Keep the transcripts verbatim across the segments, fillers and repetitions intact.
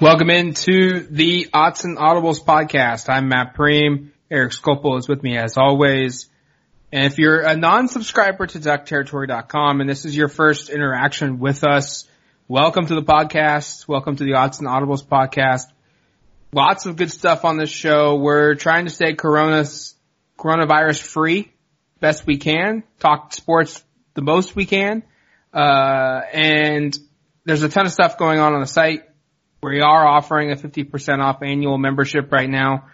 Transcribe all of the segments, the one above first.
Welcome into the Odds and Audibles podcast. I'm Matt Preem. Eric Scopel is with me as always. And if you're a non-subscriber to duck territory dot com and this is your first interaction with us, welcome to the podcast. Welcome to the Odds and Audibles podcast. Lots of good stuff on this show. We're trying to stay corona, coronavirus free best we can. Talk sports the most we can. Uh, and there's a ton of stuff going on on the site. We are offering a fifty percent off annual membership right now,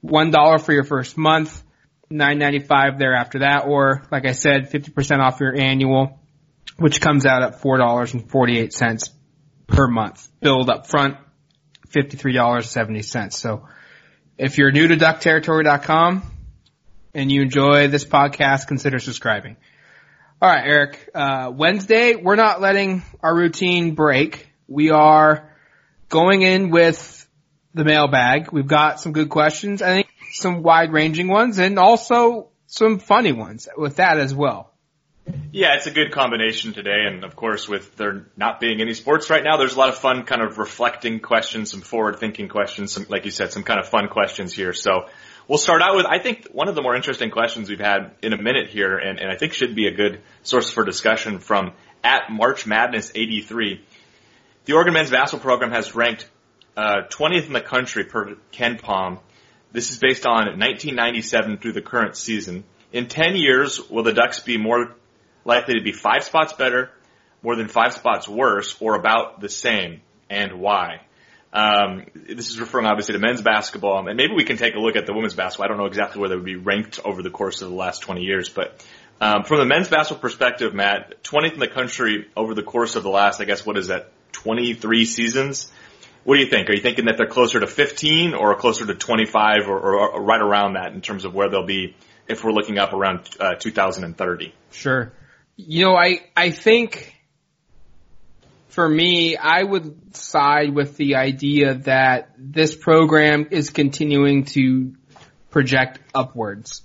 one dollar for your first month, nine ninety-five there after that, or, like I said, fifty percent off your annual, which comes out at four dollars and forty-eight cents per month. Billed up front, fifty-three dollars and seventy cents. So if you're new to duck territory dot com and you enjoy this podcast, consider subscribing. All right, Eric, uh, Wednesday, we're not letting our routine break. We are going in with the mailbag. We've got some good questions, I think some wide-ranging ones, and also some funny ones with that as well. Yeah, it's a good combination today, and of course, with there not being any sports right now, there's a lot of fun kind of reflecting questions, some forward-thinking questions, some, like you said, some kind of fun questions here. So we'll start out with, I think, one of the more interesting questions we've had in a minute here, and, and I think should be a good source for discussion, from at March Madness eighty-three. The Oregon men's basketball program has ranked uh, twentieth in the country per KenPom. This is based on nineteen ninety-seven through the current season. In ten years, will the Ducks be more likely to be five spots better, more than five spots worse, or about the same, and why? Um, this is referring, obviously, to men's basketball, and maybe we can take a look at the women's basketball. I don't know exactly where they would be ranked over the course of the last twenty years, but um, from the men's basketball perspective, Matt, twentieth in the country over the course of the last, I guess, what is that, twenty-three seasons. What do you think? Are you thinking that they're closer to fifteen or closer to twenty-five or, or, or right around that in terms of where they'll be if we're looking up around uh, two thousand thirty? Sure. You know, I, I think for me, I would side with the idea that this program is continuing to project upwards,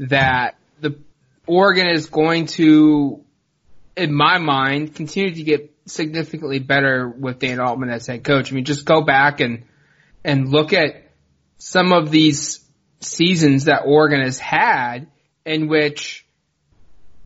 that the Oregon is going to, in my mind, continue to get significantly better with Dana Altman as head coach. I mean, just go back and and look at some of these seasons that Oregon has had in which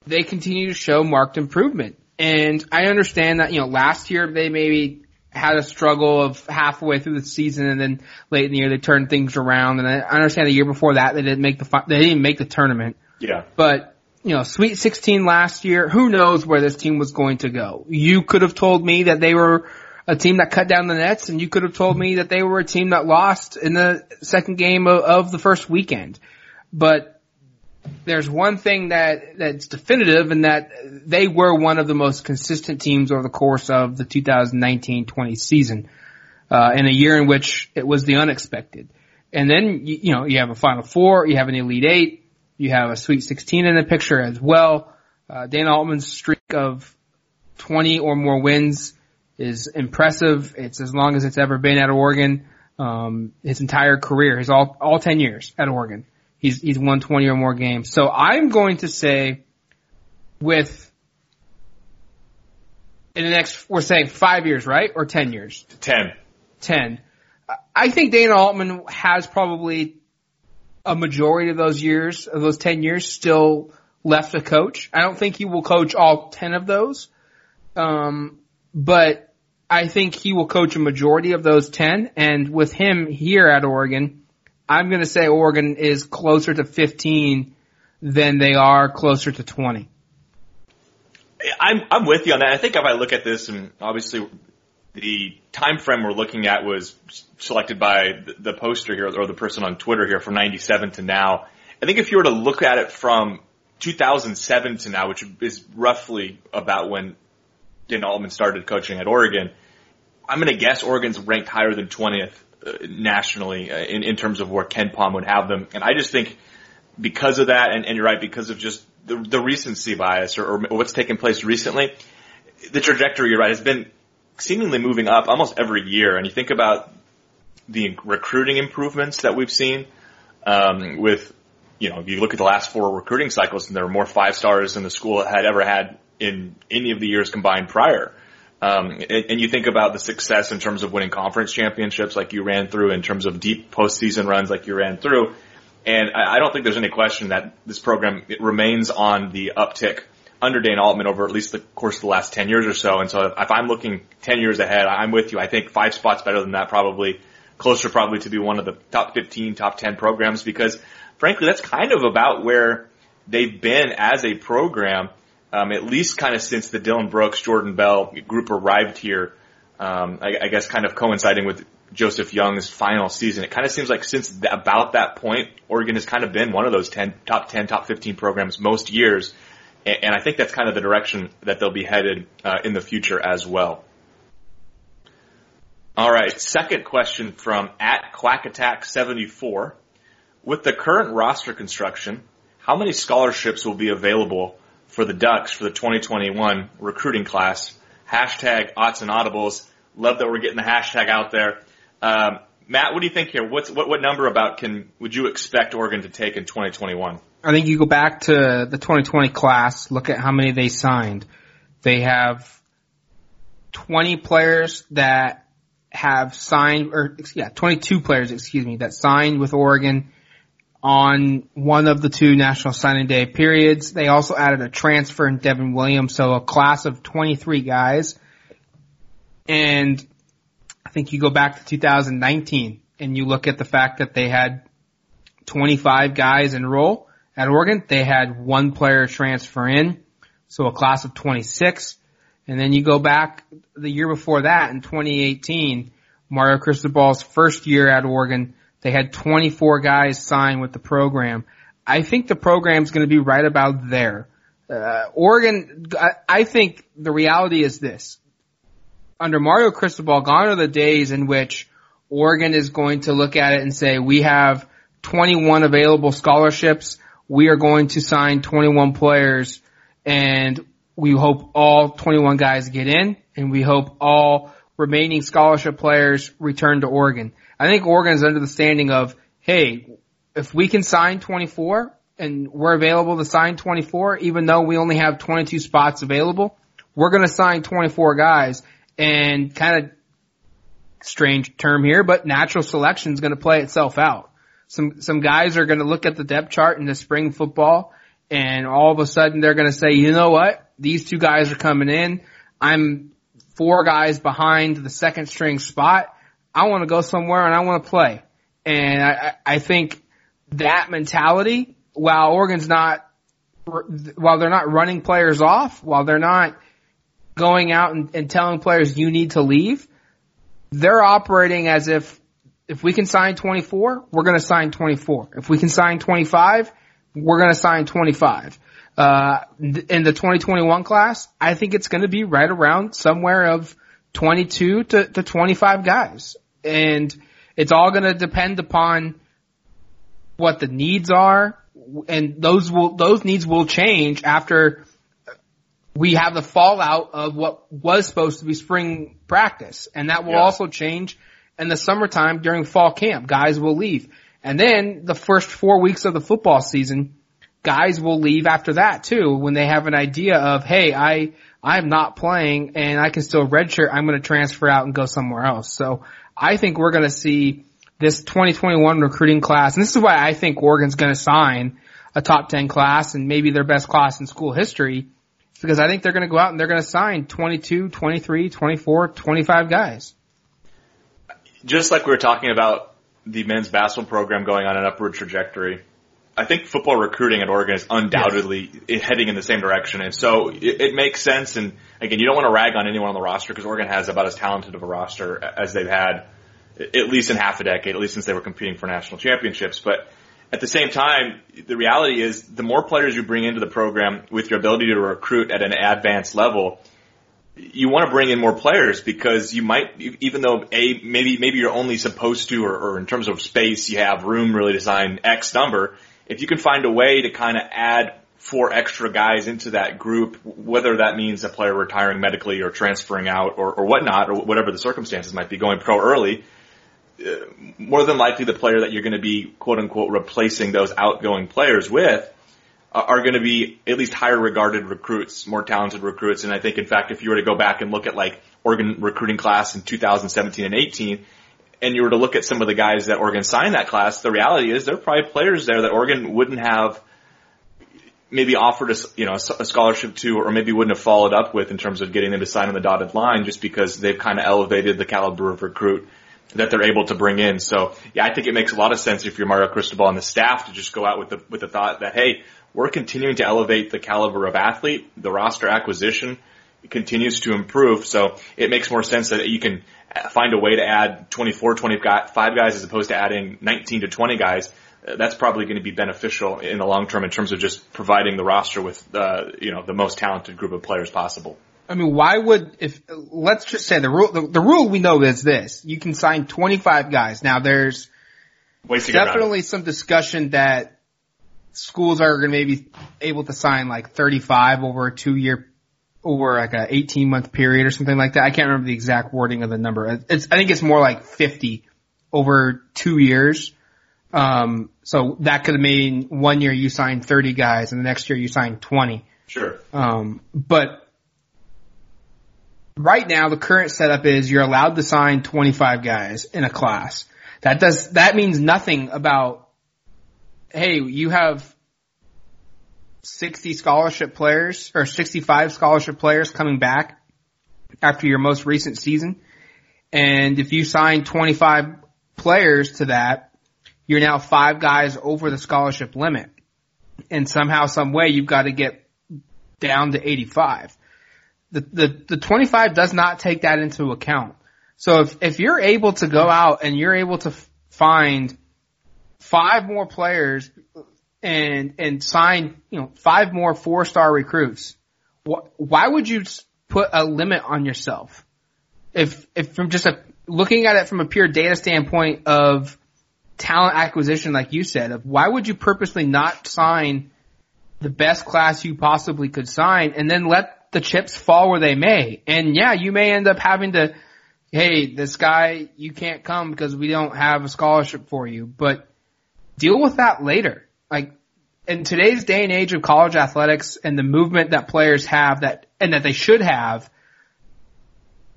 they continue to show marked improvement. And I understand that, you know, last year they maybe had a struggle of halfway through the season, and then late in the year they turned things around. And I understand the year before that they didn't make the they didn't make the tournament. Yeah, but, you know, Sweet sixteen last year, who knows where this team was going to go? You could have told me that they were a team that cut down the nets, and you could have told me that they were a team that lost in the second game of, of the first weekend. But there's one thing that, that's definitive, and that they were one of the most consistent teams over the course of the two thousand nineteen twenty season, uh, in a year in which it was the unexpected. And then, you, you know, you have a Final Four, you have an Elite Eight, you have a Sweet sixteen in the picture as well. Uh, Dana Altman's streak of twenty or more wins is impressive. It's as long as it's ever been at Oregon. Um, his entire career, his all, all ten years at Oregon, he's, he's won twenty or more games. So I'm going to say with in the next, we're saying five years, right? Or ten years? ten. ten. I think Dana Altman has probably a majority of those years, of those ten years, still left to coach. I don't think he will coach all ten of those, um, but I think he will coach a majority of those ten. And with him here at Oregon, I'm going to say Oregon is closer to fifteen than they are closer to twenty. I'm I'm with you on that. I think if I look at this, and obviously the time frame we're looking at was selected by the poster here or the person on Twitter here from ninety-seven to now. I think if you were to look at it from two thousand seven to now, which is roughly about when Dana Altman started coaching at Oregon, I'm going to guess Oregon's ranked higher than twentieth nationally in, in terms of where KenPom would have them. And I just think because of that, and, and you're right, because of just the, the recency bias or, or what's taken place recently, the trajectory, you're right, has been seemingly moving up almost every year. And you think about the recruiting improvements that we've seen um, with, you know, if you look at the last four recruiting cycles, and there were more five stars than the school had ever had in any of the years combined prior. Um, and, and you think about the success in terms of winning conference championships like you ran through, in terms of deep postseason runs like you ran through. And I, I don't think there's any question that this program, it remains on the uptick under Dana Altman over at least the course of the last ten years or so. And so if, if I'm looking ten years ahead, I'm with you. I think five spots better than that, probably closer probably to be one of the top fifteen, top ten programs, because frankly, that's kind of about where they've been as a program. Um, at least kind of since the Dylan Brooks, Jordan Bell group arrived here, um, I, I guess kind of coinciding with Joseph Young's final season. It kind of seems like since th- about that point, Oregon has kind of been one of those ten, top ten, top fifteen programs most years. And, and I think that's kind of the direction that they'll be headed uh, in the future as well. All right, second question from at Quack Attack seventy-four. With the current roster construction, how many scholarships will be available for the Ducks for the twenty twenty-one recruiting class? Hashtag Odds and Audibles. Love that we're getting the hashtag out there. Um, Matt, what do you think here? What's, what what number about can would you expect Oregon to take in twenty twenty-one? I think you go back to the twenty twenty class, look at how many they signed. They have twenty players that have signed, or yeah, twenty-two players, excuse me, that signed with Oregon on one of the two National Signing Day periods. They also added a transfer in Devin Williams, so a class of twenty-three guys. And I think you go back to two thousand nineteen and you look at the fact that they had twenty-five guys enroll at Oregon. They had one player transfer in, so a class of twenty-six. And then you go back the year before that in twenty eighteen, Mario Cristobal's first year at Oregon, they had twenty-four guys sign with the program. I think the program's going to be right about there. Uh, Oregon, I, I think the reality is this. Under Mario Cristobal, gone are the days in which Oregon is going to look at it and say, we have twenty-one available scholarships. We are going to sign twenty-one players, and we hope all twenty-one guys get in, and we hope all remaining scholarship players return to Oregon. I think Oregon is under the standing of, hey, if we can sign twenty-four and we're available to sign twenty-four, even though we only have twenty-two spots available, we're going to sign twenty-four guys. And kind of strange term here, but natural selection is going to play itself out. Some some guys are going to look at the depth chart in the spring football, and all of a sudden they're going to say, you know what? These two guys are coming in. I'm four guys behind the second string spot. I want to go somewhere and I want to play. And I, I think that mentality, while Oregon's not, while they're not running players off, while they're not going out and, and telling players you need to leave, they're operating as if, if we can sign twenty-four, we're going to sign twenty-four. If we can sign twenty-five, we're going to sign twenty-five. Uh, in the twenty twenty-one class, I think it's going to be right around somewhere of twenty-two to, to twenty-five guys. And it's all going to depend upon what the needs are, and those will, those needs will change after we have the fallout of what was supposed to be spring practice. And that will yeah. also change in the summertime during fall camp. Guys will leave. And then the first four weeks of the football season, guys will leave after that too, when they have an idea of, hey, I, I'm not playing and I can still redshirt. I'm going to transfer out and go somewhere else. So I think we're going to see this twenty twenty-one recruiting class. And this is why I think Oregon's going to sign a top ten class and maybe their best class in school history. It's because I think they're going to go out and they're going to sign twenty-two, twenty-three, twenty-four, twenty-five guys. Just like we were talking about the men's basketball program going on an upward trajectory, I think football recruiting at Oregon is undoubtedly yes. heading in the same direction. And so it, it makes sense. And, again, you don't want to rag on anyone on the roster because Oregon has about as talented of a roster as they've had, at least in half a decade, at least since they were competing for national championships. But at the same time, the reality is the more players you bring into the program with your ability to recruit at an advanced level, you want to bring in more players because you might, even though a maybe maybe you're only supposed to, or, or in terms of space, you have room really to sign X number. If you can find a way to kind of add four extra guys into that group, whether that means a player retiring medically or transferring out or, or whatnot, or whatever the circumstances might be, going pro early, uh, more than likely the player that you're going to be, quote-unquote, replacing those outgoing players with uh, are going to be at least higher-regarded recruits, more talented recruits. And I think, in fact, if you were to go back and look at, like, Oregon recruiting class in two thousand seventeen and eighteen, and you were to look at some of the guys that Oregon signed that class, the reality is there are probably players there that Oregon wouldn't have maybe offered a, you know, a scholarship to, or maybe wouldn't have followed up with in terms of getting them to sign on the dotted line, just because they've kind of elevated the caliber of recruit that they're able to bring in. So, yeah, I think it makes a lot of sense if you're Mario Cristobal and the staff to just go out with the with the thought that, hey, we're continuing to elevate the caliber of athlete, the roster acquisition continues to improve, so it makes more sense that you can find a way to add twenty-four, twenty-five guys as opposed to adding nineteen to twenty guys. That's probably going to be beneficial in the long term in terms of just providing the roster with, uh, you know, the most talented group of players possible. I mean, why would, if, let's just say the rule, the, the rule we know is this, you can sign twenty-five guys. Now there's definitely some discussion that schools are going to maybe be able to sign like thirty-five over a two year, over like a eighteen month period or something like that. I can't remember the exact wording of the number. It's, I think it's more like fifty over two years. Um, so that could mean one year you sign thirty guys and the next year you sign twenty. Sure. Um, but right now the current setup is you're allowed to sign twenty-five guys in a class. That does, that means nothing about, hey, you have sixty scholarship players or sixty-five scholarship players coming back after your most recent season. And if you sign twenty-five players to that, you're now five guys over the scholarship limit, and somehow, some way, you've got to get down to eighty-five. The the, the twenty-five does not take that into account. So if if you're able to go out and you're able to f- find five more players and and sign, you know, five more four-star recruits, wh- why would you put a limit on yourself? If if from just a, looking at it from a pure data standpoint of talent acquisition, like you said, of why would you purposely not sign the best class you possibly could sign and then let the chips fall where they may? And yeah, you may end up having to, hey, this guy, you can't come because we don't have a scholarship for you, but deal with that later. Like in today's day and age of college athletics and the movement that players have that, and that they should have,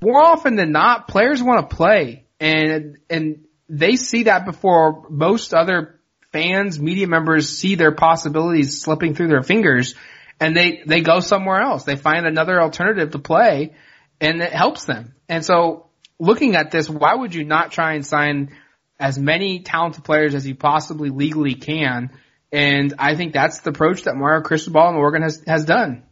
more often than not, players want to play, and, and, they see that before most other fans, media members see their possibilities slipping through their fingers, and they, they go somewhere else. They find another alternative to play, and it helps them. And so looking at this, why would you not try and sign as many talented players as you possibly legally can? And I think that's the approach that Mario Cristobal and Oregon has, has done.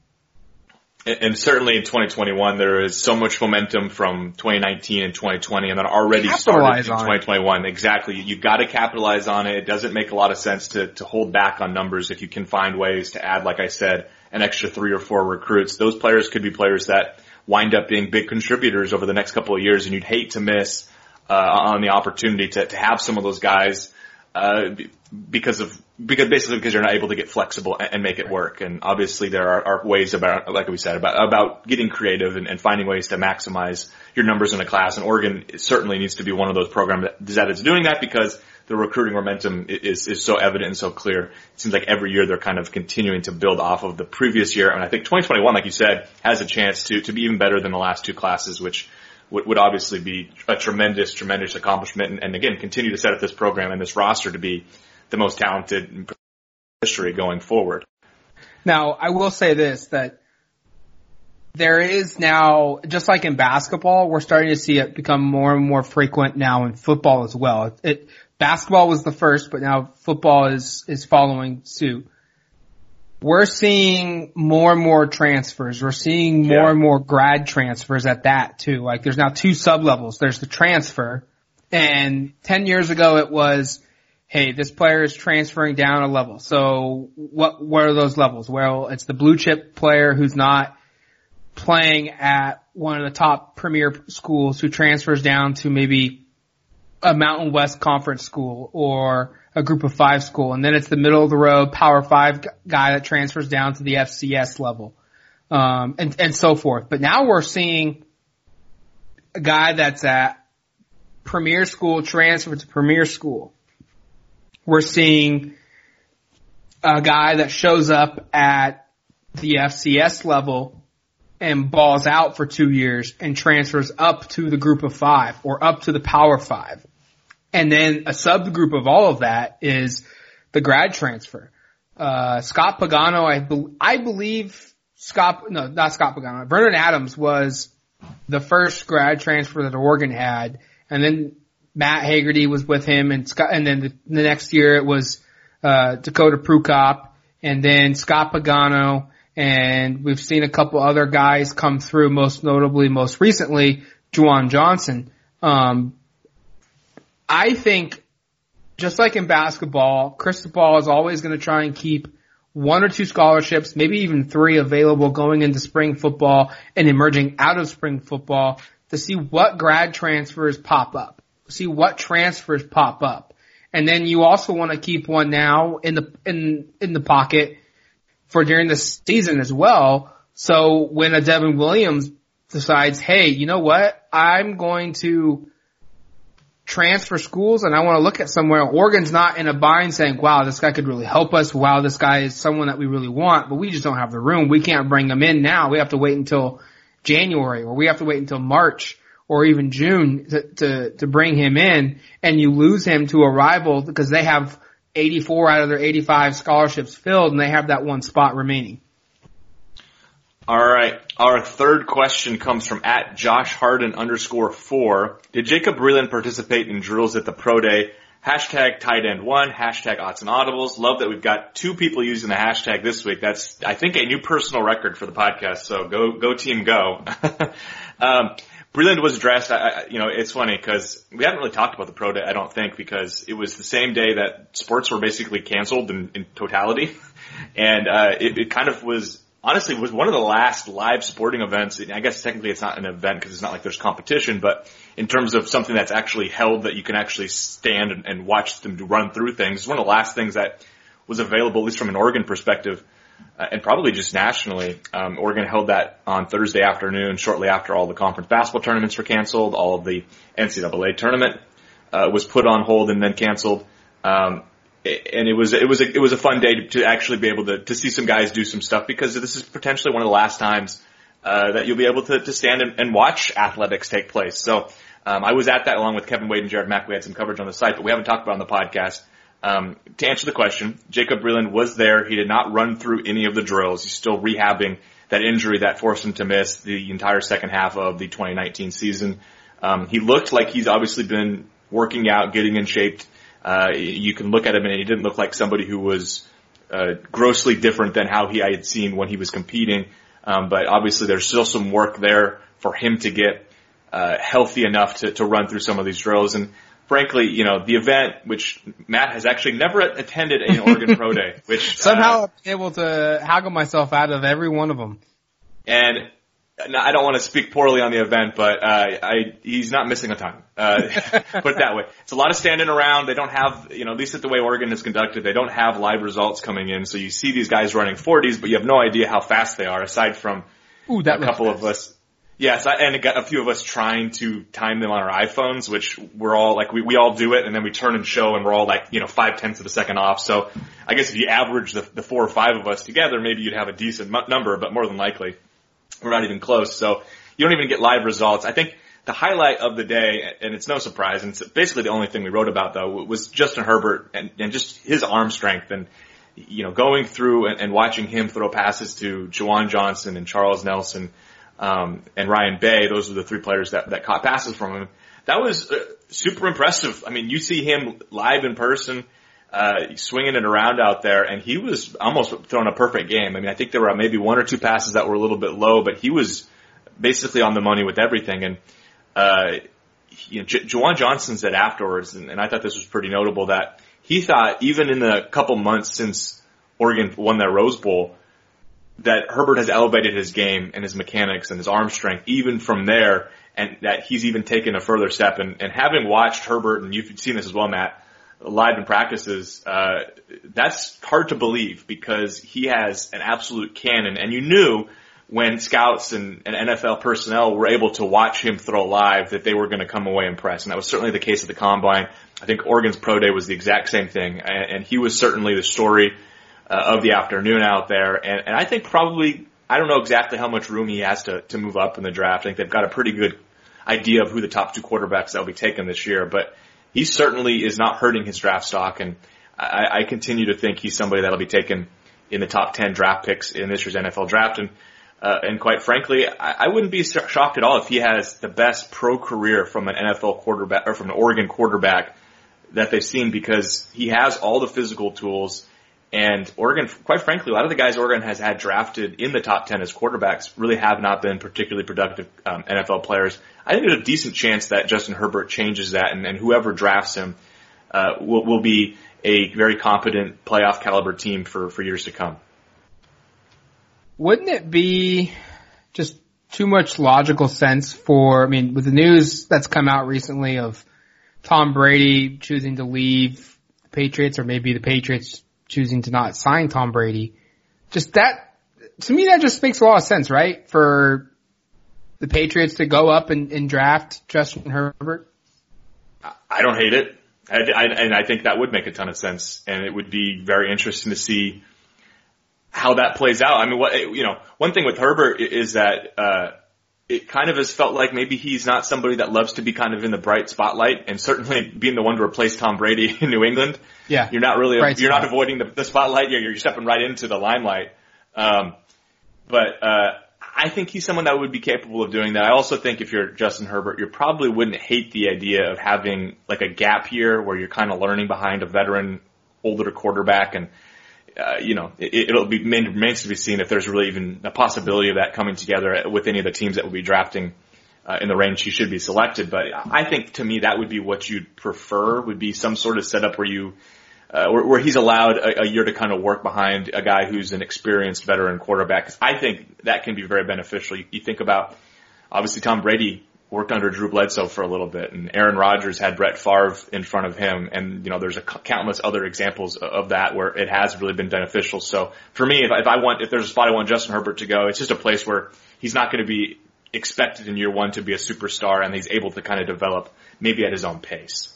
And certainly in twenty twenty-one, there is so much momentum from twenty nineteen and twenty twenty, and then already started in twenty twenty-one. Exactly. You've got to capitalize on it. It doesn't make a lot of sense to, to hold back on numbers if you can find ways to add, like I said, an extra three or four recruits. Those players could be players that wind up being big contributors over the next couple of years, and you'd hate to miss uh, on the opportunity to, to have some of those guys uh, because of Because basically because you're not able to get flexible and make it work. And obviously there are, are ways about, like we said, about, about getting creative and, and finding ways to maximize your numbers in a class. And Oregon certainly needs to be one of those programs that, that is doing that because the recruiting momentum is, is so evident and so clear. It seems like every year they're kind of continuing to build off of the previous year. And I think twenty twenty-one, like you said, has a chance to, to be even better than the last two classes, which would, would obviously be a tremendous, tremendous accomplishment. And, and again, continue to set up this program and this roster to be the most talented in history going forward. Now, I will say this, that there is now, just like in basketball, we're starting to see it become more and more frequent now in football as well. It, it Basketball was the first, but now football is, is following suit. We're seeing more and more transfers. We're seeing more yeah. and more grad transfers at that too. Like there's now two sub levels. There's the transfer, and ten years ago it was, hey, this player is transferring down a level. So what, what are those levels? Well, it's the blue chip player who's not playing at one of the top premier schools who transfers down to maybe a Mountain West Conference school or a Group of Five school. And then it's the middle of the road Power Five guy that transfers down to the F C S level, um, and, and so forth. But now we're seeing a guy that's at premier school transfer to premier school. We're seeing a guy that shows up at the F C S level and balls out for two years and transfers up to the Group of Five or up to the Power Five. And then a subgroup of all of that is the grad transfer. Uh, Scott Pagano, I, be- I believe Scott, no, not Scott Pagano, Vernon Adams was the first grad transfer that Oregon had. And then Matt Hagerty was with him, and Scott, and then the, the next year it was, uh, Dakota Prukop and then Scott Pagano. And we've seen a couple other guys come through, most notably, most recently, Juwan Johnson. Um, I think, just like in basketball, Cristobal is always going to try and keep one or two scholarships, maybe even three available going into spring football and emerging out of spring football to see what grad transfers pop up, see what transfers pop up. And then you also want to keep one now in the, in, in the pocket for during the season as well. So when a Devin Williams decides, hey, you know what? I'm going to transfer schools and I want to look at somewhere. Oregon's not in a bind saying, wow, this guy could really help us. Wow, this guy is someone that we really want, but we just don't have the room. We can't bring him in now. We have to wait until January, or we have to wait until March or even June to, to, to bring him in. And you lose him to a rival because they have eighty-four out of their eighty-five scholarships filled, and they have that one spot remaining. All right. Our third question comes from at Josh Harden underscore four. Did Jacob Breeland participate in drills at the Pro Day? Hashtag tight end one, hashtag odds and audibles. Love that we've got two people using the hashtag this week. That's, I think, a new personal record for the podcast. So go, go team go. um, Breeland was dressed, I, you know, it's funny because we haven't really talked about the Pro Day, I don't think, because it was the same day that sports were basically canceled in, in totality. And, uh, it, it kind of was, honestly, was one of the last live sporting events. I guess technically it's not an event because it's not like there's competition, but in terms of something that's actually held that you can actually stand and, and watch them run through things, it's one of the last things that was available, at least from an Oregon perspective. Uh, and probably just nationally. Um, Oregon held that on Thursday afternoon, shortly after all the conference basketball tournaments were canceled. All of the N C double A tournament uh, was put on hold and then canceled. Um, and it was it was a, it was a fun day to, to actually be able to to see some guys do some stuff, because this is potentially one of the last times uh, that you'll be able to, to stand and, and watch athletics take place. So um, I was at that along with Kevin Wade and Jared Mack. We had some coverage on the site, but we haven't talked about it on the podcast. Um, to answer the question, Jacob Breeland was there. He did not run through any of the drills. He's still rehabbing that injury that forced him to miss the entire second half of the twenty nineteen season. Um, he looked like he's obviously been working out, getting in shape. Uh, you can look at him and he didn't look like somebody who was, uh, grossly different than how he, I had seen when he was competing. Um, but obviously there's still some work there for him to get, uh, healthy enough to, to run through some of these drills. And, frankly, you know, the event, which Matt has actually never attended an Oregon Pro Day, which somehow uh, I'm able to haggle myself out of every one of them. And I don't want to speak poorly on the event, but uh, I, he's not missing a ton. Uh, put it that way. It's a lot of standing around. They don't have, you know, at least at the way Oregon is conducted, they don't have live results coming in. So you see these guys running forties, but you have no idea how fast they are, aside from Ooh, that a couple of us. Yes, and a few of us trying to time them on our iPhones, which we're all like, we, we all do it, and then we turn and show, and we're all like, you know, five tenths of a second off. So I guess if you average the, the four or five of us together, maybe you'd have a decent mu- number, but more than likely, we're not even close. So you don't even get live results. I think the highlight of the day, and it's no surprise, and it's basically the only thing we wrote about, though, was Justin Herbert and, and just his arm strength, and, you know, going through and, and watching him throw passes to Juwan Johnson and Charles Nelson, Um, and Ryan Bay. Those were the three players that, that caught passes from him. that was uh, super impressive. I mean, you see him live in person, uh, swinging it around out there, and he was almost throwing a perfect game. I mean, I think there were maybe one or two passes that were a little bit low, but he was basically on the money with everything. And uh, you know, J- Juwan Johnson said afterwards, and, and I thought this was pretty notable, that he thought even in the couple months since Oregon won their Rose Bowl, that Herbert has elevated his game and his mechanics and his arm strength even from there, and that he's even taken a further step. And, and having watched Herbert, and you've seen this as well, Matt, live in practices, uh, that's hard to believe because he has an absolute cannon. And you knew when scouts and, and N F L personnel were able to watch him throw live that they were going to come away impressed. And that was certainly the case at the Combine. I think Oregon's Pro Day was the exact same thing. And, and he was certainly the story Uh, of the afternoon out there, and, and I think probably, I don't know exactly how much room he has to, to move up in the draft. I think they've got a pretty good idea of who the top two quarterbacks that will be taken this year, but he certainly is not hurting his draft stock, and I, I continue to think he's somebody that will be taken in the top ten draft picks in this year's N F L draft, and uh, and quite frankly, I, I wouldn't be shocked at all if he has the best pro career from an N F L quarterback, or from an Oregon quarterback that they've seen, because he has all the physical tools. And Oregon, quite frankly, a lot of the guys Oregon has had drafted in the top ten as quarterbacks really have not been particularly productive um, N F L players. I think there's a decent chance that Justin Herbert changes that, and, and whoever drafts him uh, will, will be a very competent playoff caliber team for, for years to come. Wouldn't it be just too much logical sense for, I mean, with the news that's come out recently of Tom Brady choosing to leave the Patriots, or maybe the Patriots choosing to not sign Tom Brady, just that, to me, that just makes a lot of sense, right? For the Patriots to go up and, and draft Justin Herbert? I don't hate it. I, I, and I think that would make a ton of sense. And it would be very interesting to see how that plays out. I mean, what, you know, one thing with Herbert is that, uh, it kind of has felt like maybe he's not somebody that loves to be kind of in the bright spotlight, and certainly being the one to replace Tom Brady in New England. Yeah. You're not really, you're spot. not avoiding the, the spotlight. You're, you're stepping right into the limelight. Um, but, uh, I think he's someone that would be capable of doing that. I also think if you're Justin Herbert, you probably wouldn't hate the idea of having like a gap year where you're kind of learning behind a veteran, older quarterback. And, Uh, you know, it, it'll be remains to be seen if there's really even a possibility of that coming together with any of the teams that will be drafting uh, in the range he should be selected. But I think to me that would be what you'd prefer, would be some sort of setup where you, uh, where, where he's allowed a, a year to kind of work behind a guy who's an experienced veteran quarterback. 'Cause I think that can be very beneficial. You, you think about, obviously Tom Brady worked under Drew Bledsoe for a little bit, and Aaron Rodgers had Brett Favre in front of him. And, you know, there's a countless other examples of that where it has really been beneficial. So for me, if I, if I want, if there's a spot I want Justin Herbert to go, it's just a place where he's not going to be expected in year one to be a superstar, and he's able to kind of develop maybe at his own pace.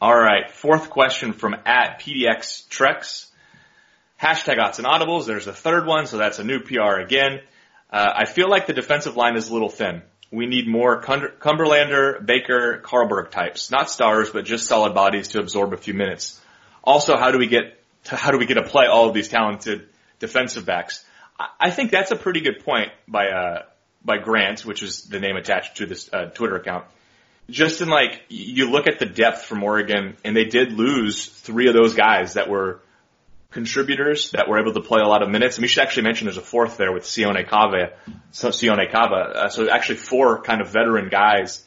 All right. Fourth question from at P D X Trex. Hashtag odds and audibles. There's a third one. So that's a new P R again. Uh, I feel like the defensive line is a little thin. We need more Cumberlander, Baker, Carlberg types, not stars, but just solid bodies to absorb a few minutes. Also, how do we get to, how do we get to play all of these talented defensive backs? I think that's a pretty good point by uh, by Grant, which is the name attached to this uh, Twitter account. Just in like you look at the depth from Oregon, and they did lose three of those guys that were contributors that were able to play a lot of minutes. And we should actually mention there's a fourth there with Sione Kava. So Sione Kava. Uh, so actually four kind of veteran guys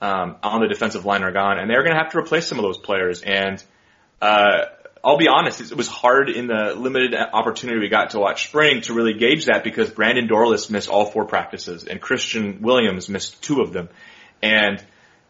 um, on the defensive line are gone, and they're going to have to replace some of those players. And uh, I'll be honest, it was hard in the limited opportunity we got to watch spring to really gauge that, because Brandon Dorless missed all four practices, and Christian Williams missed two of them. And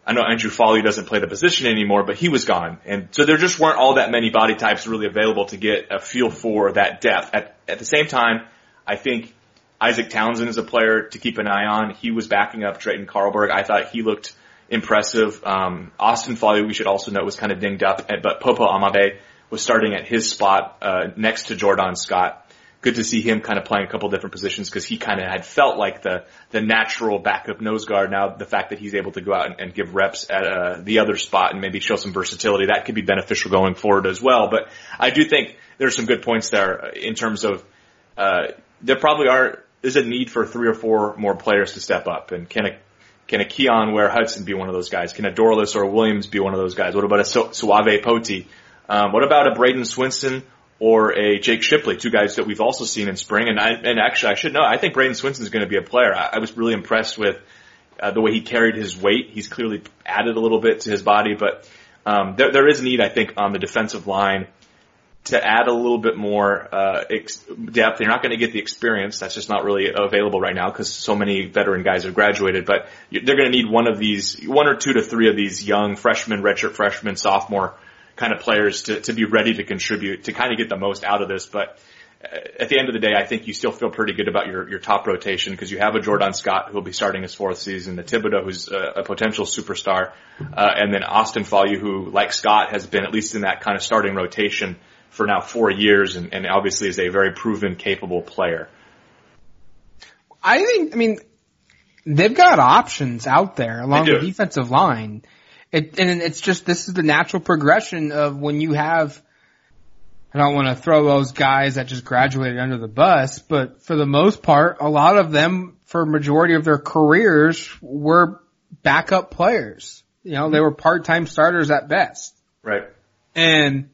I know Andrew Foley doesn't play the position anymore, but he was gone. And so there just weren't all that many body types really available to get a feel for that depth. At, at the same time, I think Isaac Townsend is a player to keep an eye on. He was backing up Drayton Carlberg. I thought he looked impressive. Um, Austin Foley, we should also note, was kind of dinged up, but Popo Amabe was starting at his spot uh, next to Jordan Scott. Good to see him kind of playing a couple different positions, because he kind of had felt like the the natural backup nose guard. Now the fact that he's able to go out and, and give reps at uh, the other spot and maybe show some versatility, that could be beneficial going forward as well. But I do think there's some good points there in terms of uh there probably are there's a need for three or four more players to step up. And can a Can a Keon Ware-Hudson be one of those guys? Can a Dorlus or a Williams be one of those guys? What about a Su- Suave Poti? Um, what about a Braden Swinson or a Jake Shipley, two guys that we've also seen in spring? And I, and actually, I should know, I think Braden Swinson is going to be a player. I, I was really impressed with uh, the way he carried his weight. He's clearly added a little bit to his body, but um, there, there is need, I think, on the defensive line to add a little bit more uh, ex- depth. You're not going to get the experience. That's just not really available right now because so many veteran guys have graduated. But they're going to need one of these, one or two to three of these young freshmen, redshirt freshmen, sophomore kind of players to, to be ready to contribute, to kind of get the most out of this. But at the end of the day, I think you still feel pretty good about your, your top rotation because you have a Jordan Scott who will be starting his fourth season, a Thibodeau who's a, a potential superstar, uh, and then Austin Foley who, like Scott, has been at least in that kind of starting rotation for now four years and, and obviously is a very proven, capable player. I think, I mean, they've got options out there along the defensive line. It, and it's just, this is the natural progression of when you have, I don't want to throw those guys that just graduated under the bus, but for the most part, a lot of them, for a majority of their careers, were backup players. You know, they were part-time starters at best. Right. And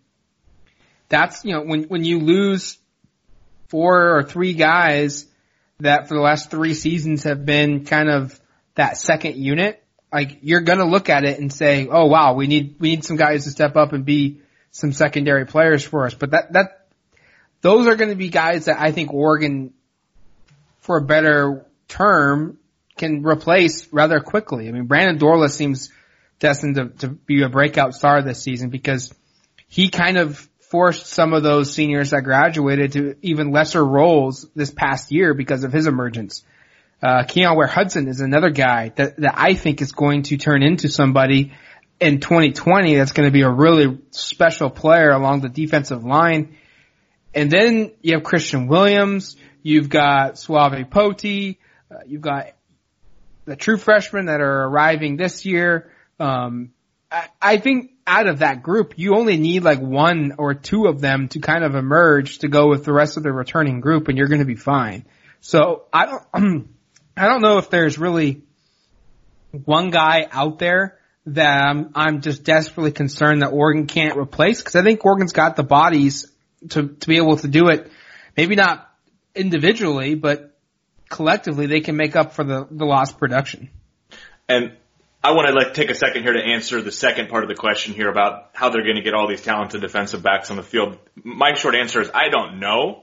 that's, you know, when, when you lose four or three guys that for the last three seasons have been kind of that second unit, like, you're going to look at it and say, oh, wow, we need, we need some guys to step up and be some secondary players for us. But that, that, those are going to be guys that I think Oregon, for a better term, can replace rather quickly. I mean, Brandon Dorlus seems destined to, to be a breakout star this season because he kind of forced some of those seniors that graduated to even lesser roles this past year because of his emergence. Uh, Keon Ware-Hudson is another guy that, that I think is going to turn into somebody in twenty twenty that's going to be a really special player along the defensive line. And then you have Christian Williams, you've got Suave Poti, uh, you've got the true freshmen that are arriving this year. Um, I, I think out of that group, you only need like one or two of them to kind of emerge to go with the rest of the returning group, and you're going to be fine. So I don't, I don't know if there's really one guy out there that I'm, I'm just desperately concerned that Oregon can't replace, because I think Oregon's got the bodies to, to be able to do it. Maybe not individually, but collectively they can make up for the, the lost production. And I want to like take a second here to answer the second part of the question here about how they're going to get all these talented defensive backs on the field. My short answer is I don't know.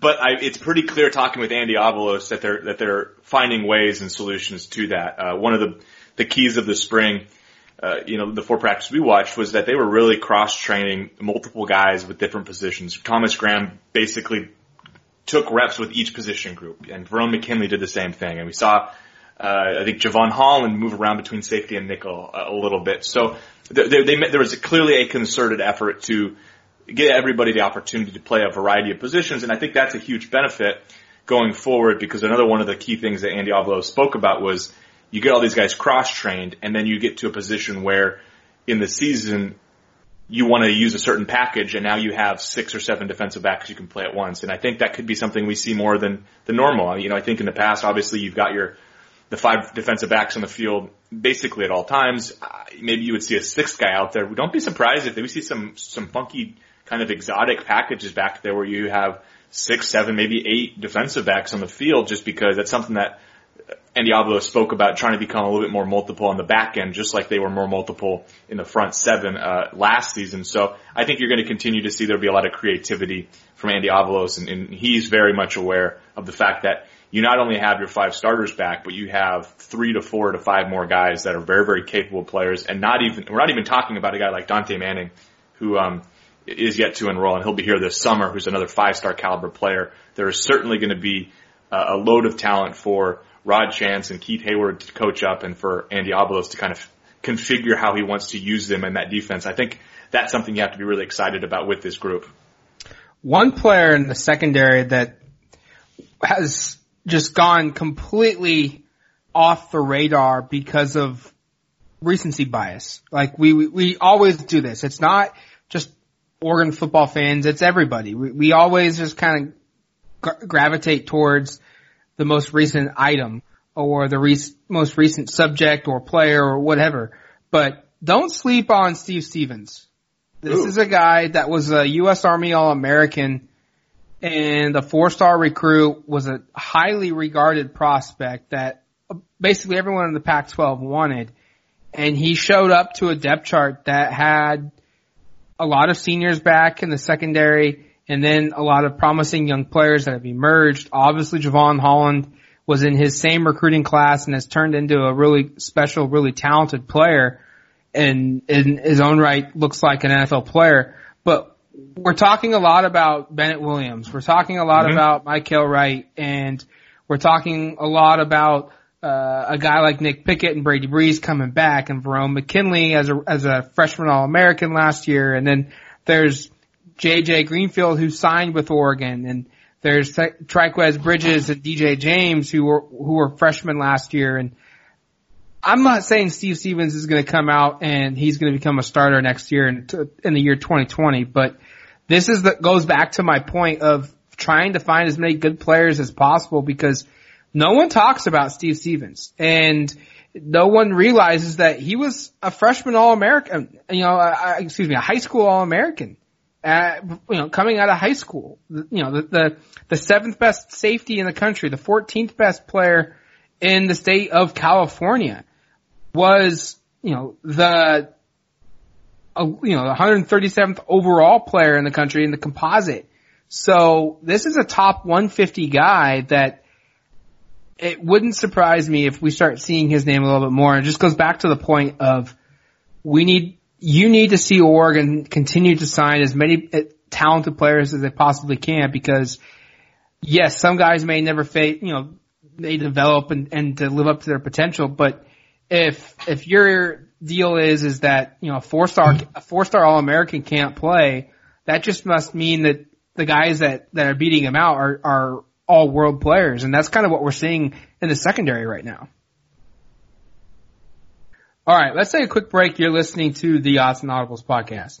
But I, it's pretty clear talking with Andy Avalos that they're that they're finding ways and solutions to that. Uh, one of the, the keys of the spring, uh, you know, the four practices we watched was that they were really cross-training multiple guys with different positions. Thomas Graham basically took reps with each position group, and Verone McKinley did the same thing. And we saw, uh, I think, Javon Holland move around between safety and nickel a, a little bit. So th- they, they, there was a, clearly a concerted effort to get everybody the opportunity to play a variety of positions, and I think that's a huge benefit going forward because another one of the key things that Andy Avalos spoke about was you get all these guys cross-trained, and then you get to a position where in the season you want to use a certain package, and now you have six or seven defensive backs you can play at once, and I think that could be something we see more than the normal. You know, I think in the past, obviously, you've got your the five defensive backs on the field basically at all times. Uh, maybe you would see a sixth guy out there. Don't be surprised if we see some some funky kind of exotic packages back there where you have six, seven, maybe eight defensive backs on the field, just because that's something that Andy Avalos spoke about, trying to become a little bit more multiple on the back end, just like they were more multiple in the front seven uh, last season. So I think you're going to continue to see there'll be a lot of creativity from Andy Avalos, and, and he's very much aware of the fact that you not only have your five starters back, but you have three to four to five more guys that are very, very capable players, and not even we're not even talking about a guy like Dante Manning, who um is yet to enroll, and he'll be here this summer, who's another five-star caliber player. There is certainly going to be uh, a load of talent for Rod Chance and Keith Hayward to coach up and for Andy Avalos to kind of configure how he wants to use them in that defense. I think that's something you have to be really excited about with this group. One player in the secondary that has just gone completely off the radar because of recency bias. Like, we, we, we always do this. It's not just Oregon football fans, it's everybody. We, we always just kind of gra- gravitate towards the most recent item or the re- most recent subject or player or whatever. But don't sleep on Steve Stevens. This Ooh. is a guy that was a U S Army All-American and a four-star recruit, was a highly regarded prospect that basically everyone in the Pac twelve wanted. And he showed up to a depth chart that had a lot of seniors back in the secondary and then a lot of promising young players that have emerged. Obviously, Javon Holland was in his same recruiting class and has turned into a really special, really talented player, and in his own right looks like an N F L player. But we're talking a lot about Bennett Williams. We're talking a lot mm-hmm. about Michael Wright, and we're talking a lot about uh, a guy like Nick Pickett and Brady Breeze coming back, and Verone McKinley as a, as a freshman All-American last year. And then there's J J Greenfield, who signed with Oregon, and there's Triquez Bridges and D J James, who were, who were freshmen last year. And I'm not saying Steve Stevens is going to come out and he's going to become a starter next year in, in the year twenty twenty, but this is the, goes back to my point of trying to find as many good players as possible, because no one talks about Steve Stevens and no one realizes that he was a freshman All-American, you know, uh, excuse me, a high school All-American. Uh, you know, coming out of high school, you know, the, the, the seventh best safety in the country, the fourteenth best player in the state of California, was, you know, the, uh, you know, the one hundred thirty-seventh overall player in the country in the composite. So this is a top one fifty guy that it wouldn't surprise me if we start seeing his name a little bit more. It just goes back to the point of we need, You need to see Oregon continue to sign as many talented players as they possibly can, because, yes, some guys may never fade, you know, they develop and, and to live up to their potential. But if, if your deal is, is that, you know, a four-star, a four-star All-American can't play, that just must mean that the guys that, that are beating him out are, are all world players. And that's kind of what we're seeing in the secondary right now. All right, let's take a quick break. You're listening to the Odds and Audibles podcast.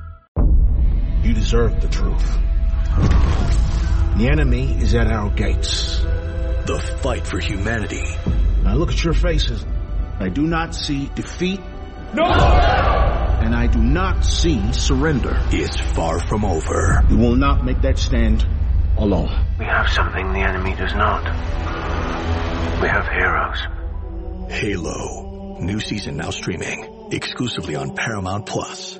You deserve the truth. The enemy is at our gates. The fight for humanity. I look at your faces. I do not see defeat. No! And I do not see surrender. It's far from over. You will not make that stand alone. We have something the enemy does not. We have heroes. Halo. New season now streaming exclusively on Paramount Plus.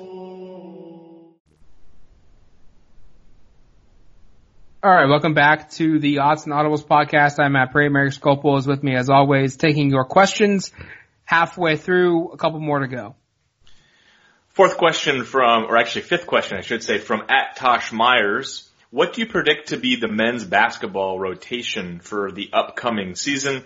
All right, welcome back to the Odds and Audibles podcast. I'm Matt Prey. Mary Scopel is with me as always, taking your questions halfway through. A couple more to go. Fourth question from, or actually fifth question, I should say, from at Tosh Myers. What do you predict to be the men's basketball rotation for the upcoming season?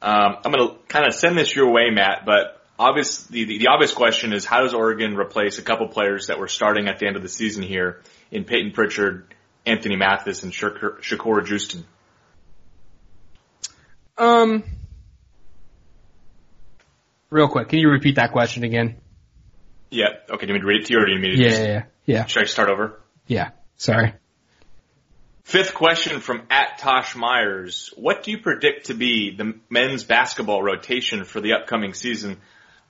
Um, I'm going to kind of send this your way, Matt, but obvious, the, the, the obvious question is, how does Oregon replace a couple players that were starting at the end of the season here in Peyton Pritchard, Anthony Mathis, and Shakur, Shakur Justen? Um, real quick, can you repeat that question again? Yeah. Okay, do you mean to read it to you, or do you mean to yeah, just... Yeah, yeah, yeah. Should I start over? Yeah, sorry. Fifth question from at Tosh Myers. What do you predict to be the men's basketball rotation for the upcoming season?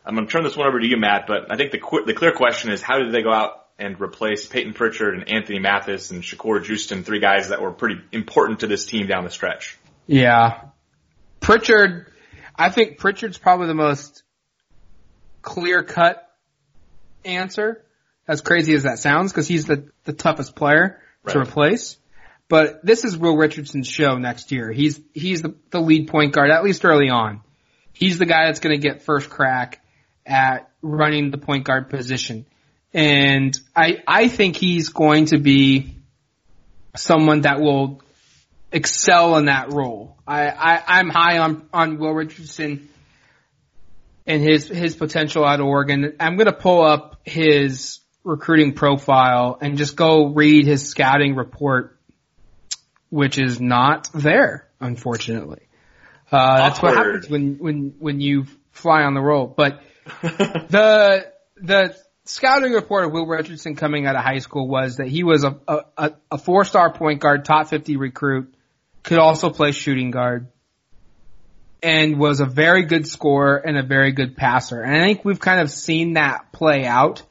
I'm going to turn this one over to you, Matt, but I think the, qu- the clear question is, how did they go out and replace Peyton Pritchard and Anthony Mathis and Shakur Justen, three guys that were pretty important to this team down the stretch? Yeah. Pritchard, I think Pritchard's probably the most clear-cut answer, as crazy as that sounds, because he's the, the toughest player right. to replace. But this is Will Richardson's show next year. He's he's the, the lead point guard, at least early on. He's the guy that's going to get first crack at running the point guard position. And I I think he's going to be someone that will excel in that role. I, I, I'm high on, on Will Richardson and his, his potential out of Oregon. I'm going to pull up his recruiting profile and just go read his scouting report, which is not there, unfortunately. Uh, Awkward. That's what happens when, when, when you fly on the roll. But the, the scouting report of Will Richardson coming out of high school was that he was a, a, a four-star point guard, top fifty recruit, could also play shooting guard, and was a very good scorer and a very good passer. And I think we've kind of seen that play out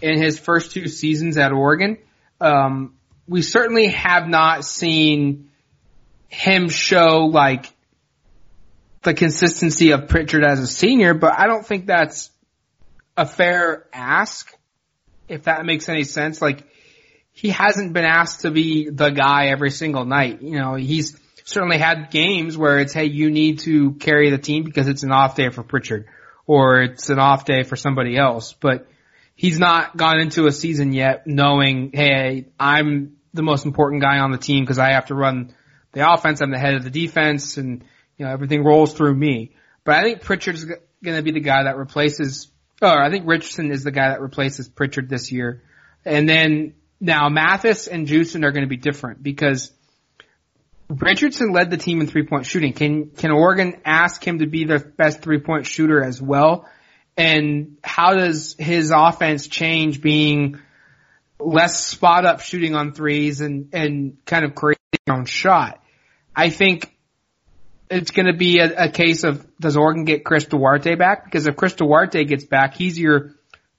in his first two seasons at Oregon. Um, we certainly have not seen him show like the consistency of Pritchard as a senior, but I don't think that's a fair ask, if that makes any sense. Like, he hasn't been asked to be the guy every single night. You know, he's certainly had games where it's, hey, you need to carry the team because it's an off day for Pritchard or it's an off day for somebody else, but he's not gone into a season yet knowing, hey, I'm the most important guy on the team because I have to run the offense. I'm the head of the defense and, you know, everything rolls through me. But I think Pritchard's going to be the guy that replaces Oh, I think Richardson is the guy that replaces Pritchard this year. And then now Mathis and Justen are going to be different because Richardson led the team in three-point shooting. Can can Oregon ask him to be their best three-point shooter as well? And how does his offense change being less spot-up shooting on threes and, and kind of creating their own shot? I think it's going to be a, a case of, does Oregon get Chris Duarte back? Because if Chris Duarte gets back, he's your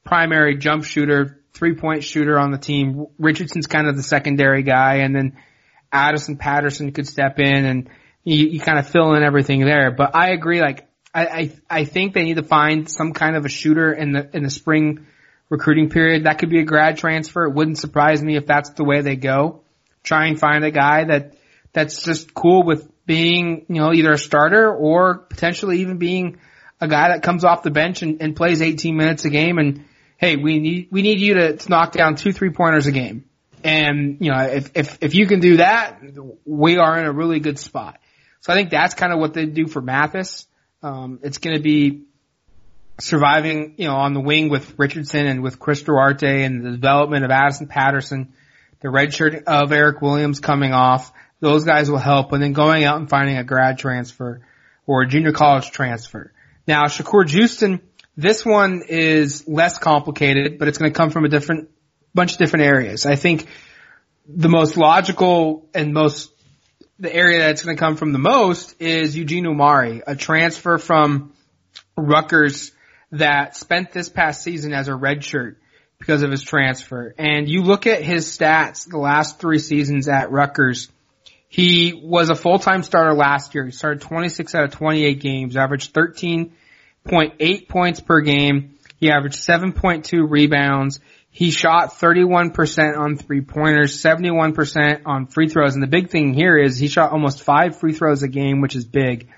primary jump shooter, three-point shooter on the team. Richardson's kind of the secondary guy, and then Addison Patterson could step in, and you, you kind of fill in everything there. But I agree, like, I, I I think they need to find some kind of a shooter in the in the spring recruiting period. That could be a grad transfer. It wouldn't surprise me if that's the way they go. Try and find a guy that that's just cool with being, you know, either a starter or potentially even being a guy that comes off the bench and, and plays eighteen minutes a game. And hey, we need we need you to, to knock down two three pointers a game. And you know, if if if you can do that, we are in a really good spot. So I think that's kind of what they do for Mathis. Um, it's going to be surviving, you know, on the wing with Richardson and with Chris Duarte and the development of Addison Patterson, the redshirt of Eric Williams coming off. Those guys will help, and then going out and finding a grad transfer or a junior college transfer. Now, Shakur Justen, this one is less complicated, but it's going to come from a different bunch of different areas. I think the most logical and most the area that's going to come from the most is Eugene Omari, a transfer from Rutgers that spent this past season as a redshirt because of his transfer. And you look at his stats the last three seasons at Rutgers. He was a full-time starter last year. He started twenty-six out of twenty-eight games, averaged thirteen point eight points per game. He averaged seven point two rebounds. He shot thirty-one percent on three-pointers, seventy-one percent on free throws. And the big thing here is he shot almost five free throws a game, which is big.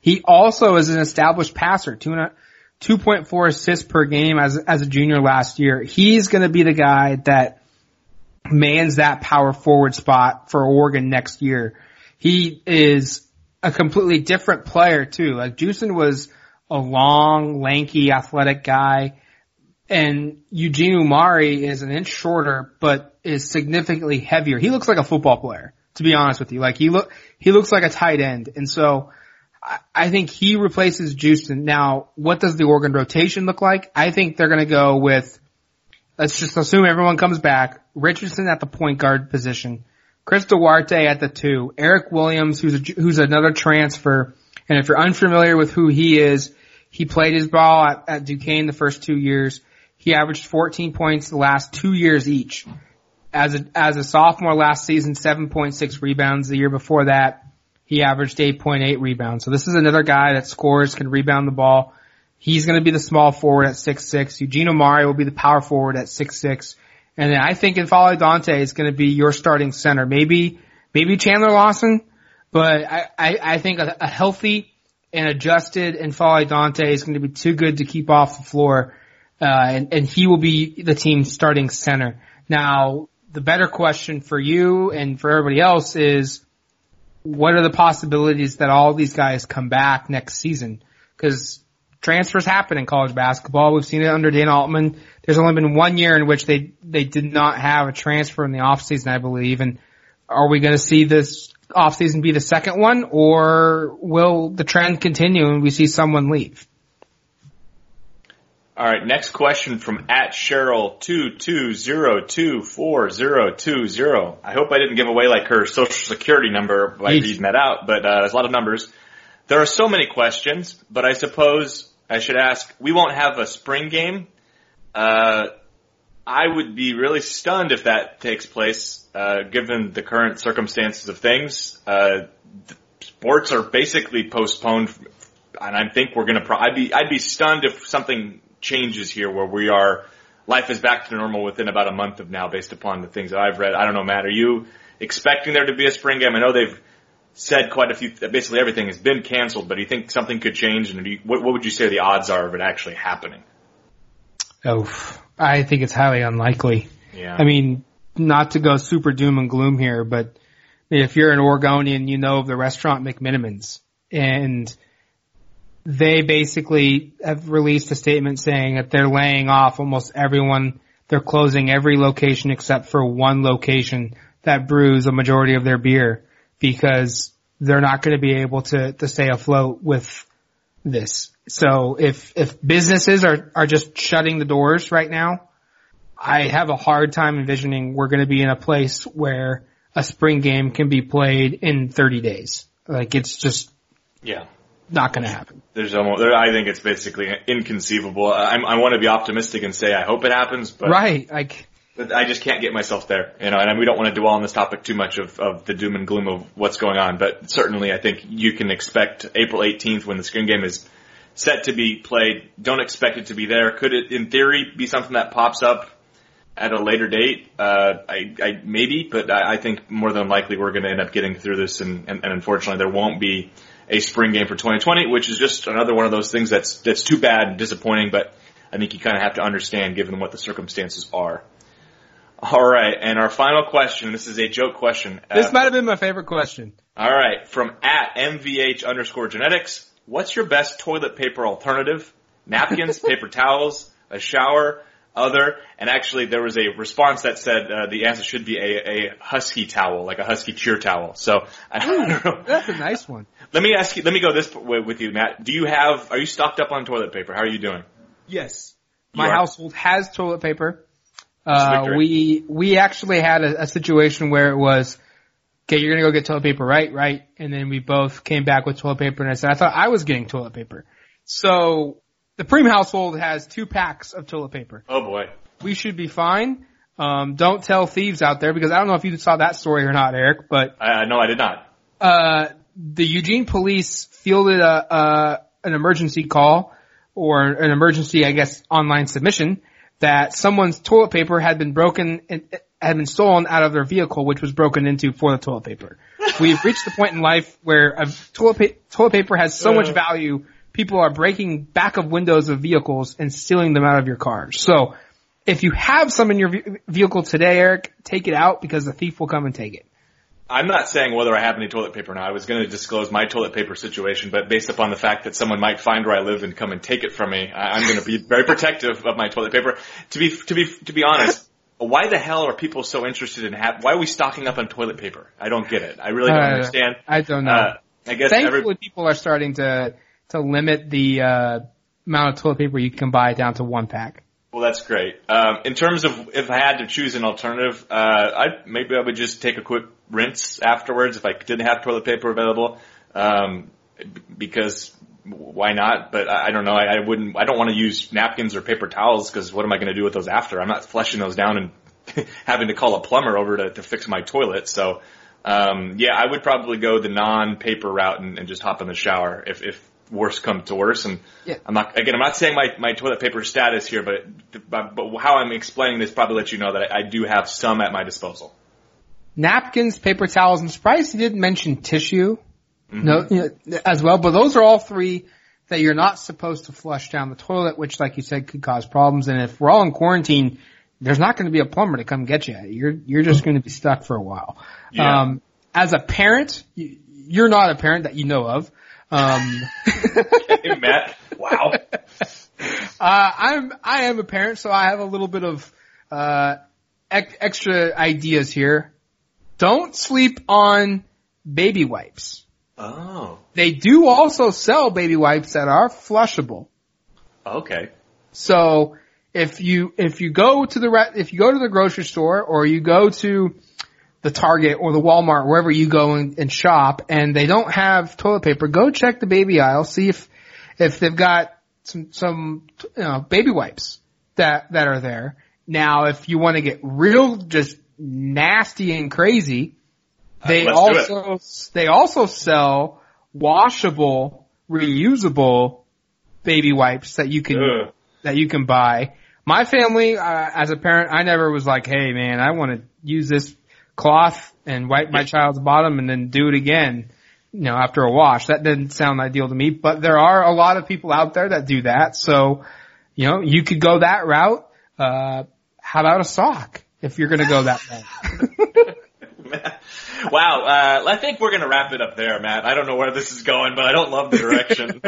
He also is an established passer, two point four assists per game as, as a junior last year. He's going to be the guy that mans that power forward spot for Oregon next year. He is a completely different player too. Like, Justen was a long, lanky, athletic guy, and Eugene Omari is an inch shorter, but is significantly heavier. He looks like a football player, to be honest with you. Like, he look, he looks like a tight end. And so I, I think he replaces Justen. Now, what does the Oregon rotation look like? I think they're going to go with, let's just assume everyone comes back. Richardson at the point guard position, Chris Duarte at the two, Eric Williams, who's a, who's another transfer. And if you're unfamiliar with who he is, he played his ball at, at Duquesne the first two years. He averaged fourteen points the last two years each. As a, as a sophomore last season, seven point six rebounds. The year before that, he averaged eight point eight rebounds. So this is another guy that scores, can rebound the ball. He's going to be the small forward at six six. Eugene Omari will be the power forward at six six. And then I think N'Faly Dante is going to be your starting center. Maybe, maybe Chandler Lawson, but I, I, I think a, a healthy and adjusted N'Faly Dante is going to be too good to keep off the floor. Uh, and, and he will be the team's starting center. Now, the better question for you and for everybody else is, what are the possibilities that all these guys come back next season? Because transfers happen in college basketball. We've seen it under Dana Altman. There's only been one year in which they, they did not have a transfer in the offseason, I believe. And are we going to see this offseason be the second one, or will the trend continue and we see someone leave? All right, next question from at Cheryl two two zero two four zero two zero. I hope I didn't give away like her social security number by Jeez. reading that out, but uh, there's a lot of numbers. There are so many questions, but I suppose I should ask, we won't have a spring game. Uh, I would be really stunned if that takes place, uh, given the current circumstances of things. Uh, sports are basically postponed, and I think we're going to pro- I'd be, I'd be stunned if something changes here where we are, life is back to normal within about a month of now based upon the things that I've read. I don't know, Matt, are you expecting there to be a spring game? I know they've said quite a few, basically everything has been canceled, but do you think something could change? And do you, what, what would you say the odds are of it actually happening? Oh, I think it's highly unlikely. Yeah. I mean, not to go super doom and gloom here, but if you're an Oregonian, you know of the restaurant McMinimans, and they basically have released a statement saying that they're laying off almost everyone. They're closing every location except for one location that brews a majority of their beer because they're not going to be able to, to stay afloat with this. So if, if businesses are, are just shutting the doors right now, I have a hard time envisioning we're going to be in a place where a spring game can be played in thirty days. Like it's just, yeah. Not going to happen. There's almost. There, I think it's basically inconceivable. I, I want to be optimistic and say I hope it happens, but right, like I just can't get myself there. You know, and we don't want to dwell on this topic too much of, of the doom and gloom of what's going on. But certainly, I think you can expect April eighteenth when the spring game is set to be played. Don't expect it to be there. Could it, in theory, be something that pops up at a later date? Uh, I, I maybe, but I, I think more than likely we're going to end up getting through this, and, and, and unfortunately, there won't be a spring game for twenty twenty, which is just another one of those things that's that's too bad and disappointing, but I think you kind of have to understand given what the circumstances are. All right, and our final question, this is a joke question. This uh, might have been my favorite question. All right, from at M V H underscore genetics, what's your best toilet paper alternative? Napkins, paper towels, a shower, other, and actually there was a response that said uh, the answer should be a, a husky towel, like a husky cure towel. So I don't know. That's a nice one. Let me ask you. Let me go this way with you, Matt. Do you have? Are you stocked up on toilet paper? How are you doing? Yes, my household has toilet paper. Uh, we we actually had a, a situation where it was, okay, you're gonna go get toilet paper, right? Right, and then we both came back with toilet paper, and I said I thought I was getting toilet paper, so. The Preem household has two packs of toilet paper. Oh, boy. We should be fine. Um, don't tell thieves out there, because I don't know if you saw that story or not, Eric, but... Uh, no, I did not. Uh, the Eugene police fielded a, uh, an emergency call, or an emergency, I guess, online submission, that someone's toilet paper had been broken, and, had been stolen out of their vehicle, which was broken into for the toilet paper. We've reached the point in life where a toilet, pa- toilet paper has so uh. much value... People are breaking back of windows of vehicles and stealing them out of your cars. So if you have some in your vehicle today, Eric, take it out because the thief will come and take it. I'm not saying whether I have any toilet paper or not. I was going to disclose my toilet paper situation, but based upon the fact that someone might find where I live and come and take it from me, I'm going to be very protective of my toilet paper. To be, to be, to be honest, why the hell are people so interested in ha- – why are we stocking up on toilet paper? I don't get it. I really don't uh, understand. I don't know. Uh, I guess Thankfully every- people are starting to – to limit the uh, amount of toilet paper you can buy down to one pack. Well, that's great. Um, in terms of if I had to choose an alternative, uh, I maybe I would just take a quick rinse afterwards if I didn't have toilet paper available, um, because why not? But I, I don't know. I, I wouldn't. I don't want to use napkins or paper towels because what am I going to do with those after? I'm not flushing those down and having to call a plumber over to, to fix my toilet. So, um, yeah, I would probably go the non-paper route and, and just hop in the shower if. if worse come to worse, and yeah. I'm not again. I'm not saying my, my toilet paper status here, but but how I'm explaining this probably lets you know that I, I do have some at my disposal. Napkins, paper towels. I'm surprised you didn't mention tissue, mm-hmm. no, you know, as well. But those are all three that you're not supposed to flush down the toilet, which, like you said, could cause problems. And if we're all in quarantine, there's not going to be a plumber to come get you. You're you're just going to be stuck for a while. Yeah. Um, as a parent, you, you're not a parent that you know of. Um, hey, Matt. Wow. Uh, I'm, I am a parent, so I have a little bit of, uh, ec- extra ideas here. Don't sleep on baby wipes. Oh. They do also sell baby wipes that are flushable. Okay. So if you, if you go to the, re- if you go to the grocery store or you go to the Target or the Walmart, wherever you go and, and shop, and they don't have toilet paper, go check the baby aisle, see if, if they've got some, some, you know, baby wipes that, that are there. Now, if you want to get real, just nasty and crazy, they uh, also, they also sell washable, reusable baby wipes that you can, Ugh. that you can buy. My family, uh, as a parent, I never was like, hey man, I want to use this cloth and wipe my child's bottom and then do it again, you know, after a wash. That didn't sound ideal to me, but there are a lot of people out there that do that. So, you know, you could go that route. Uh, how about a sock if you're going to go that route? Wow. Uh, I think we're going to wrap it up there, Matt. I don't know where this is going, but I don't love the direction.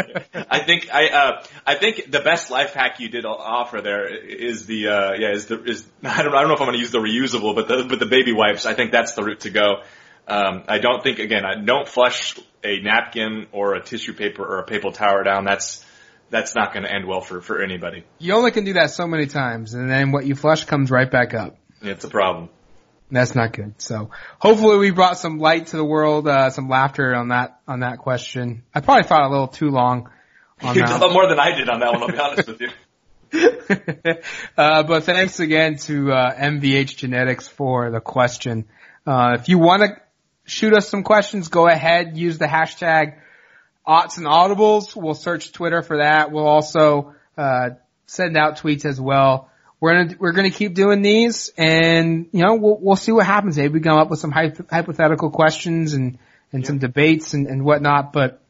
I think, I, uh, I think the best life hack you did offer there is the, uh, yeah, is the, is, I don't, I don't know if I'm going to use the reusable, but the, but the baby wipes, I think that's the route to go. Um, I don't think, again, I don't flush a napkin or a tissue paper or a paper towel down. That's, that's not going to end well for, for anybody. You only can do that so many times, and then what you flush comes right back up. It's a problem. That's not good. So hopefully we brought some light to the world, uh, some laughter on that, on that question. I probably thought a little too long on you that. You thought more than I did on that one, I'll be honest with you. Uh, but thanks again to, uh, M V H Genetics for the question. Uh, if you want to shoot us some questions, go ahead, use the hashtag Aughts and Audibles. We'll search Twitter for that. We'll also, uh, send out tweets as well. We're gonna we're gonna keep doing these, and you know we'll we'll see what happens. Maybe we come up with some hypothetical questions and and yeah. some debates and, and whatnot. But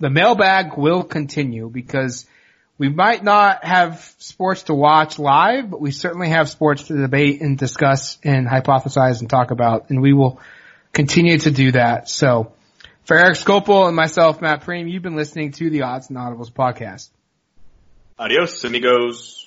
the mailbag will continue because we might not have sports to watch live, but we certainly have sports to debate and discuss and hypothesize and talk about, and we will continue to do that. So for Eric Scopel and myself, Matt Preem, you've been listening to the Odds and Audibles podcast. Adios, amigos.